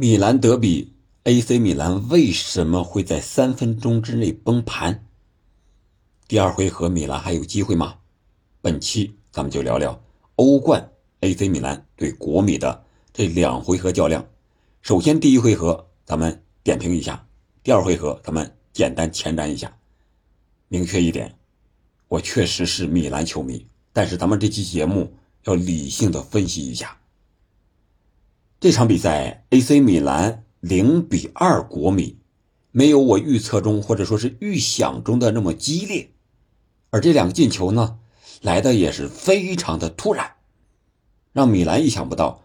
米兰德比 AC 米兰为什么会在3分钟之内崩盘？第二回合米兰还有机会吗？本期咱们就聊聊欧冠 AC 米兰对国米的这2回合较量。首先第一回合咱们点评一下，第二回合咱们简单前瞻一下。明确一点，我确实是米兰球迷，但是咱们这期节目要理性的分析一下。这场比赛 AC 米兰0-2国米，没有我预测中或者说是预想中的那么激烈，而这2个进球呢来的也是非常的突然，让米兰意想不到，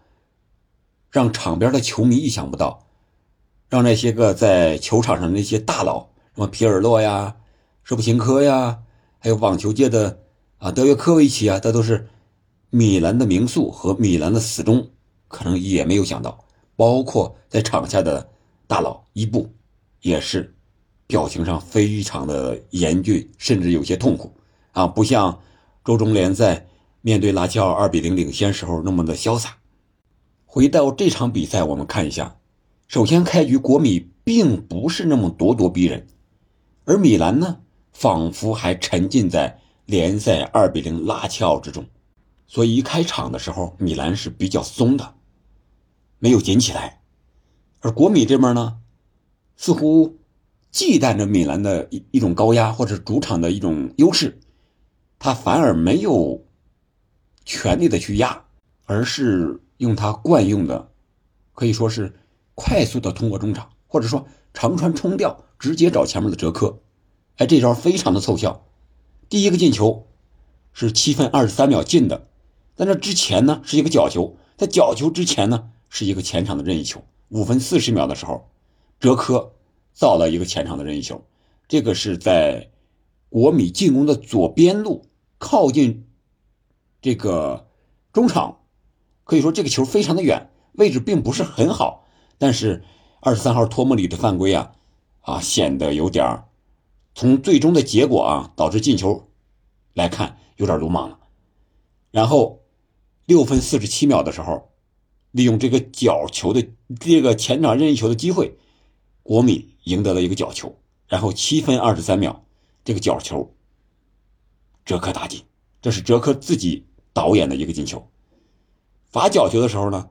让场边的球迷意想不到，让那些个在球场上的那些大佬，什么皮尔洛呀、舍甫琴科呀，还有网球界的德约科维奇啊，这都是米兰的名宿和米兰的死忠，可能也没有想到，包括在场下的大佬伊布也是表情上非常的严峻，甚至有些痛苦啊，不像周中联赛面对拉齐奥2-0领先时候那么的潇洒。回到这场比赛，我们看一下，首先开局国米并不是那么咄咄逼人，而米兰呢仿佛还沉浸在联赛2-0拉齐奥之中，所以一开场的时候米兰是比较松的，没有紧起来。而国米这边呢似乎忌惮着米兰的一种高压或者主场的一种优势，他反而没有全力的去压，而是用他惯用的可以说是快速的通过中场，或者说长传冲吊直接找前面的哲科。哎，这招非常的凑效。第一个进球是7分23秒进的，在那之前呢是一个角球，在角球之前呢是一个前场的任意球，5分40秒的时候哲科造了一个前场的任意球，这个是在国米进攻的左边路靠近这个中场，可以说这个球非常的远，位置并不是很好，但是23号托莫里的犯规显得有点，从最终的结果导致进球来看有点鲁莽了。然后6分47秒的时候，利用这个角球的这个前场任意球的机会，国米赢得了一个角球，然后7分23秒这个角球哲科打进，这是哲科自己导演的一个进球。罚角球的时候呢，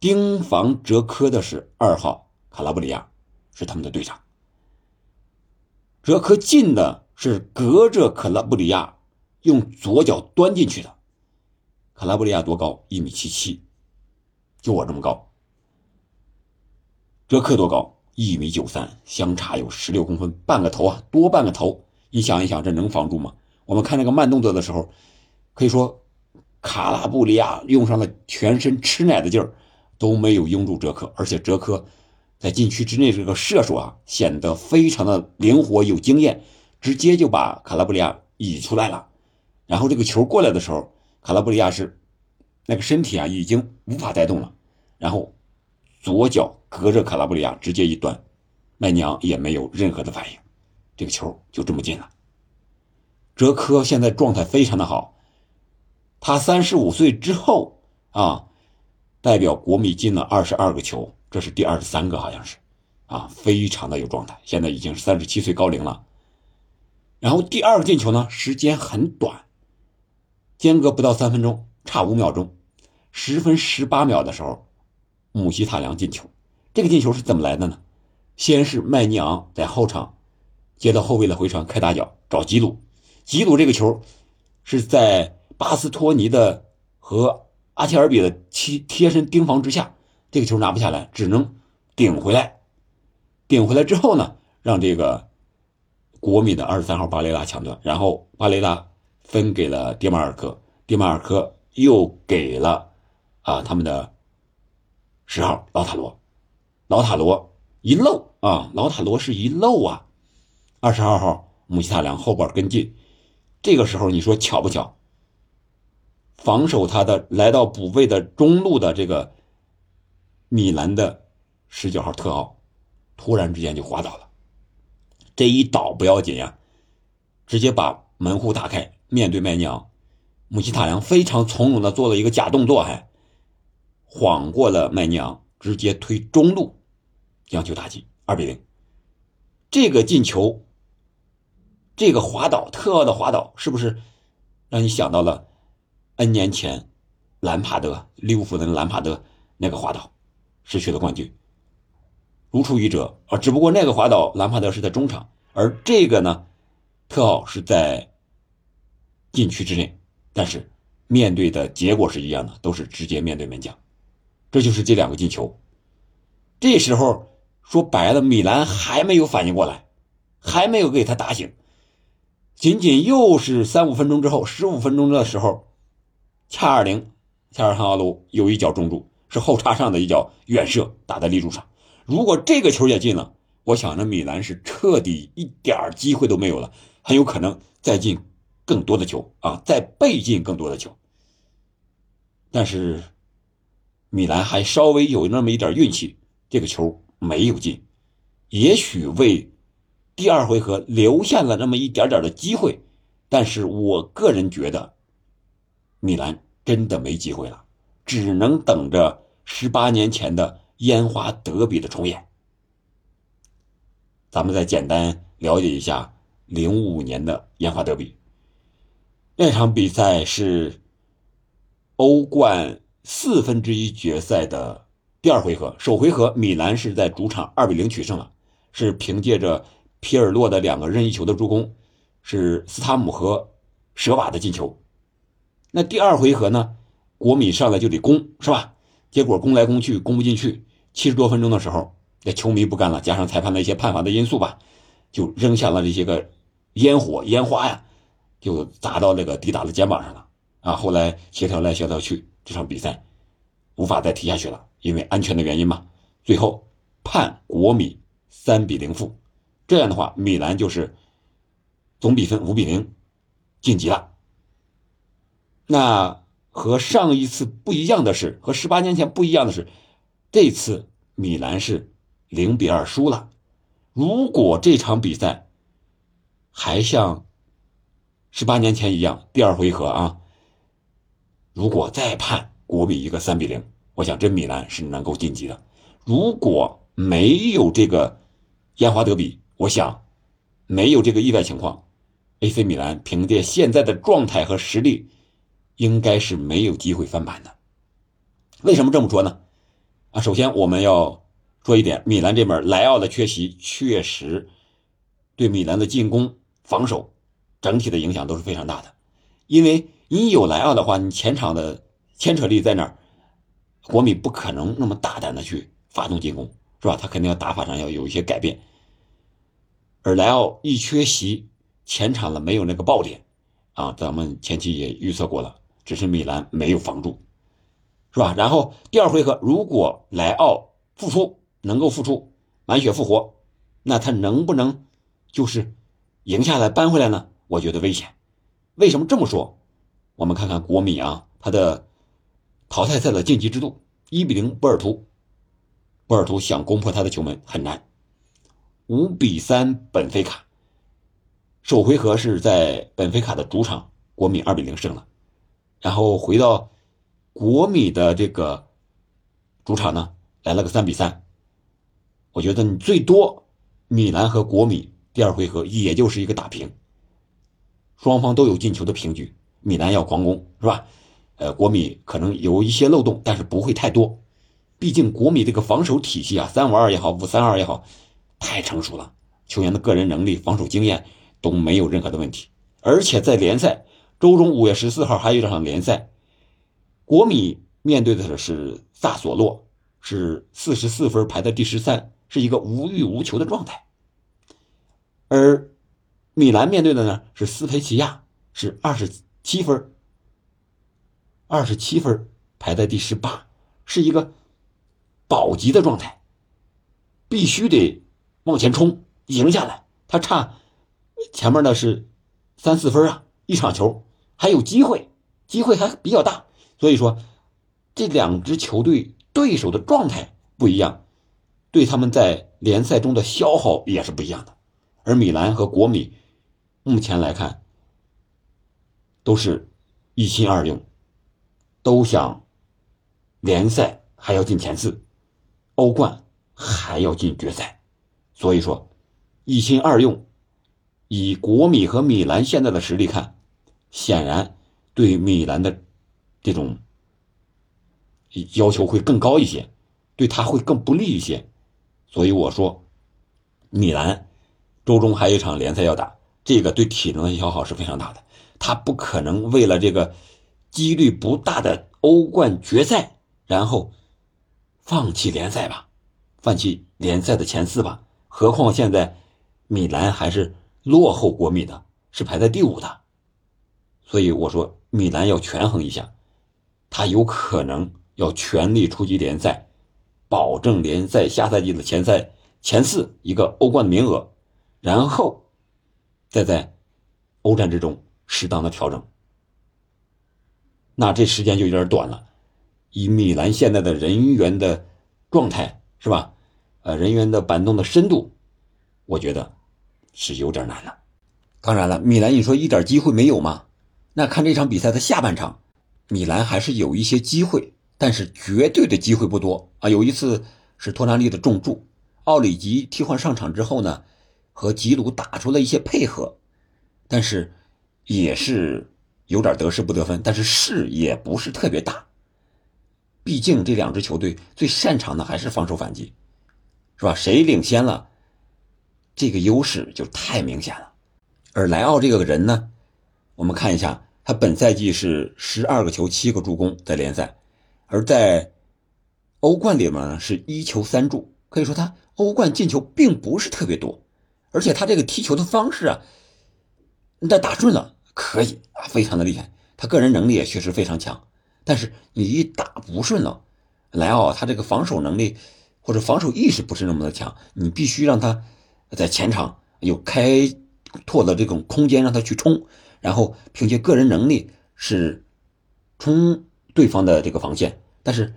盯防哲科的是2号卡拉布里亚，是他们的队长。哲科进的是隔着卡拉布里亚用左脚端进去的，卡拉布里亚多高？1.77米，就我这么高。哲科多高？1.93米，相差有16公分，半个头多半个头。你想一想，这能防住吗？我们看那个慢动作的时候，可以说卡拉布里亚用上了全身吃奶的劲儿，都没有拥住哲科，而且哲科在禁区之内这个射术显得非常的灵活有经验，直接就把卡拉布里亚移出来了。然后这个球过来的时候，卡拉布里亚是那个身体已经无法带动了，然后左脚隔着卡拉布里亚直接一端，麦尼昂也没有任何的反应，这个球就这么进了。哲科现在状态非常的好，他35岁之后代表国米进了22个球，这是第23个好像是非常的有状态，现在已经是37岁高龄了。然后第2个进球呢时间很短，间隔不到3分钟，差5秒钟，10分18秒的时候姆希塔良进球。这个进球是怎么来的呢？先是麦尼昂在后场接到后卫的回传开大脚找吉鲁，吉鲁这个球是在巴斯托尼的和阿切尔比的贴身盯防之下，这个球拿不下来，只能顶回来。顶回来之后呢，让这个国米的23号巴雷拉抢断，然后巴雷拉分给了迪马尔科，迪马尔科又给了他们的10号老塔罗，老塔罗一漏老塔罗是一漏22号姆希塔良后边跟进。这个时候你说巧不巧，防守他的来到补位的中路的这个米兰的19号特奥突然之间就滑倒了，这一倒不要紧直接把门户打开，面对麦尼昂，姆希塔良非常从容的做了一个假动作，还晃过了麦尼昂，直接推中路将球打进2-0。这个进球，这个滑倒，特奥的滑倒，是不是让你想到了 N 年前兰帕德，利物浦的兰帕德那个滑倒失去了冠军，如出一辙啊！只不过那个滑倒兰帕德是在中场，而这个呢，特奥是在禁区之内，但是面对的结果是一样的，都是直接面对门将。这就是这两个进球。这时候说白了，米兰还没有反应过来，还没有给他打醒，仅仅又是3-5分钟之后，15分钟的时候，恰尔汗奥卢有一脚中柱，是后插上的一脚远射，打在立柱上。如果这个球也进了，我想着米兰是彻底一点机会都没有了，很有可能再进更多的球啊，再被进更多的球。但是米兰还稍微有那么一点运气，这个球没有进，也许为第二回合留下了那么一点点的机会，但是我个人觉得米兰真的没机会了，只能等着18年前的烟花德比的重演。咱们再简单了解一下05年的烟花德比。那场比赛是欧冠1/4决赛的第二回合，首回合米兰是在主场2-0取胜了，是凭借着皮尔洛的两个任意球的助攻，是斯塔姆和舍瓦的进球。那第二回合呢，国米上来就得攻，是吧？结果攻来攻去攻不进去，70多分钟的时候，那球迷不干了，加上裁判的一些判罚的因素吧，就扔下了这些个烟花呀，就砸到那个迪达的肩膀上了啊。后来协调来协调去，这场比赛无法再踢下去了，因为安全的原因嘛。最后判国米3-0负，这样的话米兰就是总比分5-0晋级了。那和上一次不一样的是，和18年前不一样的是，这次米兰是0-2输了。如果这场比赛还像18年前一样，第二回合啊，如果再判国米一个3-0，我想这米兰是能够晋级的。如果没有这个烟花德比，我想没有这个意外情况， AC 米兰凭借现在的状态和实力应该是没有机会翻盘的。为什么这么说呢？啊，首先我们要说一点，米兰这边莱奥的缺席确实对米兰的进攻防守整体的影响都是非常大的，因为你有莱奥的话，你前场的牵扯力在那儿，国米不可能那么大胆的去发动进攻，是吧？他肯定要打法上要有一些改变，而莱奥一缺席，前场的没有那个爆点啊，咱们前期也预测过了，只是米兰没有防住，是吧？然后第二回合如果莱奥复出，能够复出满血复活，那他能不能就是赢下来扳回来呢？我觉得危险。为什么这么说？我们看看国米啊，他的淘汰赛的晋级制度，1-0波尔图想攻破他的球门很难。5-3本菲卡，首回合是在本菲卡的主场，国米2-0胜了。然后回到国米的这个主场呢，来了个3-3。我觉得你最多米兰和国米第二回合也就是一个打平，双方都有进球的平局，米兰要狂攻，是吧？国米可能有一些漏洞，但是不会太多，毕竟国米这个防守体系啊，352也好，532也好，太成熟了，球员的个人能力、防守经验都没有任何的问题。而且在联赛周中5月14号还有一场联赛，国米面对的是萨索洛，是44分排在第13，是一个无欲无求的状态。而米兰面对的呢是斯佩齐亚，是27分排在第18，是一个保级的状态，必须得往前冲赢下来，他差前面的是3-4分啊，一场球还有机会，机会还比较大。所以说这两支球队对手的状态不一样，对他们在联赛中的消耗也是不一样的。而米兰和国米目前来看都是一心二用，都想联赛还要进前四，欧冠还要进决赛。所以说一心二用，以国米和米兰现在的实力看，显然对米兰的这种要求会更高一些，对他会更不利一些。所以我说米兰周中还有一场联赛要打，这个对体能的消耗是非常大的，他不可能为了这个几率不大的欧冠决赛然后放弃联赛吧，放弃联赛的前四吧。何况现在米兰还是落后国米的，是排在第5的。所以我说米兰要权衡一下，他有可能要全力出击联赛，保证联赛下赛季的前四一个欧冠的名额，然后再在欧战之中适当的调整。那这时间就有点短了，以米兰现在的人员的状态是吧，人员的板凳的深度，我觉得是有点难了。当然了，米兰你说一点机会没有吗？那看这场比赛的下半场，米兰还是有一些机会，但是绝对的机会不多啊。有一次是托纳利的重注，奥里吉替换上场之后呢，和吉鲁打出了一些配合，但是也是有点得势不得分，但是势也不是特别大。毕竟这两支球队最擅长的还是防守反击，是吧？谁领先了，这个优势就太明显了。而莱奥这个人呢，我们看一下，他本赛季是12个球7个助攻在联赛，而在欧冠里面呢是1球3助，可以说他欧冠进球并不是特别多，而且他这个踢球的方式啊，那打顺了可以啊，非常的厉害，他个人能力也确实非常强。但是你一打不顺了，莱奥他这个防守能力或者防守意识不是那么的强，你必须让他在前场有开拓的这种空间让他去冲，然后凭借个人能力是冲对方的这个防线。但是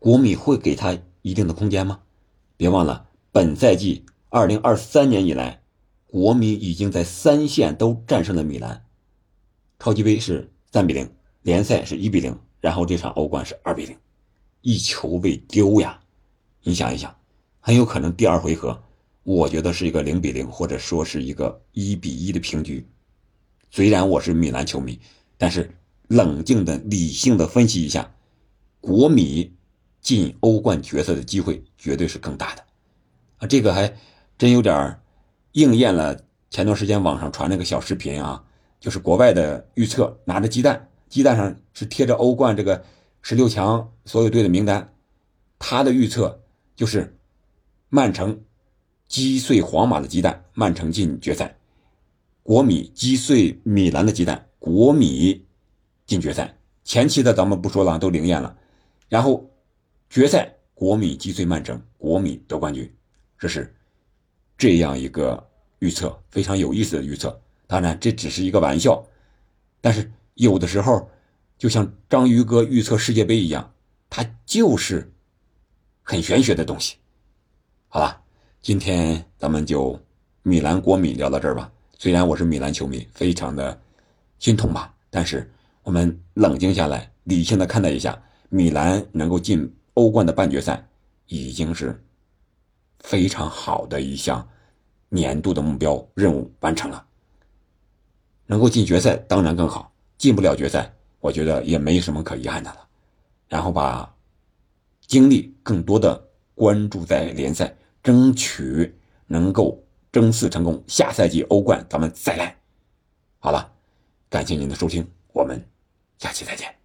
国米会给他一定的空间吗？别忘了本赛季2023年以来，国米已经在3线都战胜了米兰，超级杯是3-0，联赛是1-0，然后这场欧冠是2-0，1球未丢呀。你想一想，很有可能第二回合我觉得是一个0-0，或者说是一个1-1的平局。虽然我是米兰球迷，但是冷静的理性的分析一下，国米进欧冠决赛的机会绝对是更大的啊。这个还真有点应验了前段时间网上传那个小视频啊，就是国外的预测，拿着鸡蛋上是贴着欧冠这个16强所有队的名单，他的预测就是曼城击碎皇马的鸡蛋，曼城进决赛；国米击碎米兰的鸡蛋，国米进决赛。前期的咱们不说了，都灵验了。然后决赛国米击碎曼城，国米得冠军。这是这样一个预测，非常有意思的预测。当然这只是一个玩笑，但是有的时候就像章鱼哥预测世界杯一样，它就是很玄学的东西。好吧，今天咱们就米兰国米聊到这儿吧。虽然我是米兰球迷，非常的心痛吧，但是我们冷静下来，理性的看待一下，米兰能够进欧冠的半决赛已经是非常好的一项年度的目标任务完成了。能够进决赛当然更好，进不了决赛我觉得也没什么可遗憾的了。然后把精力更多的关注在联赛，争取能够争四成功，下赛季欧冠咱们再来。好了，感谢您的收听，我们下期再见。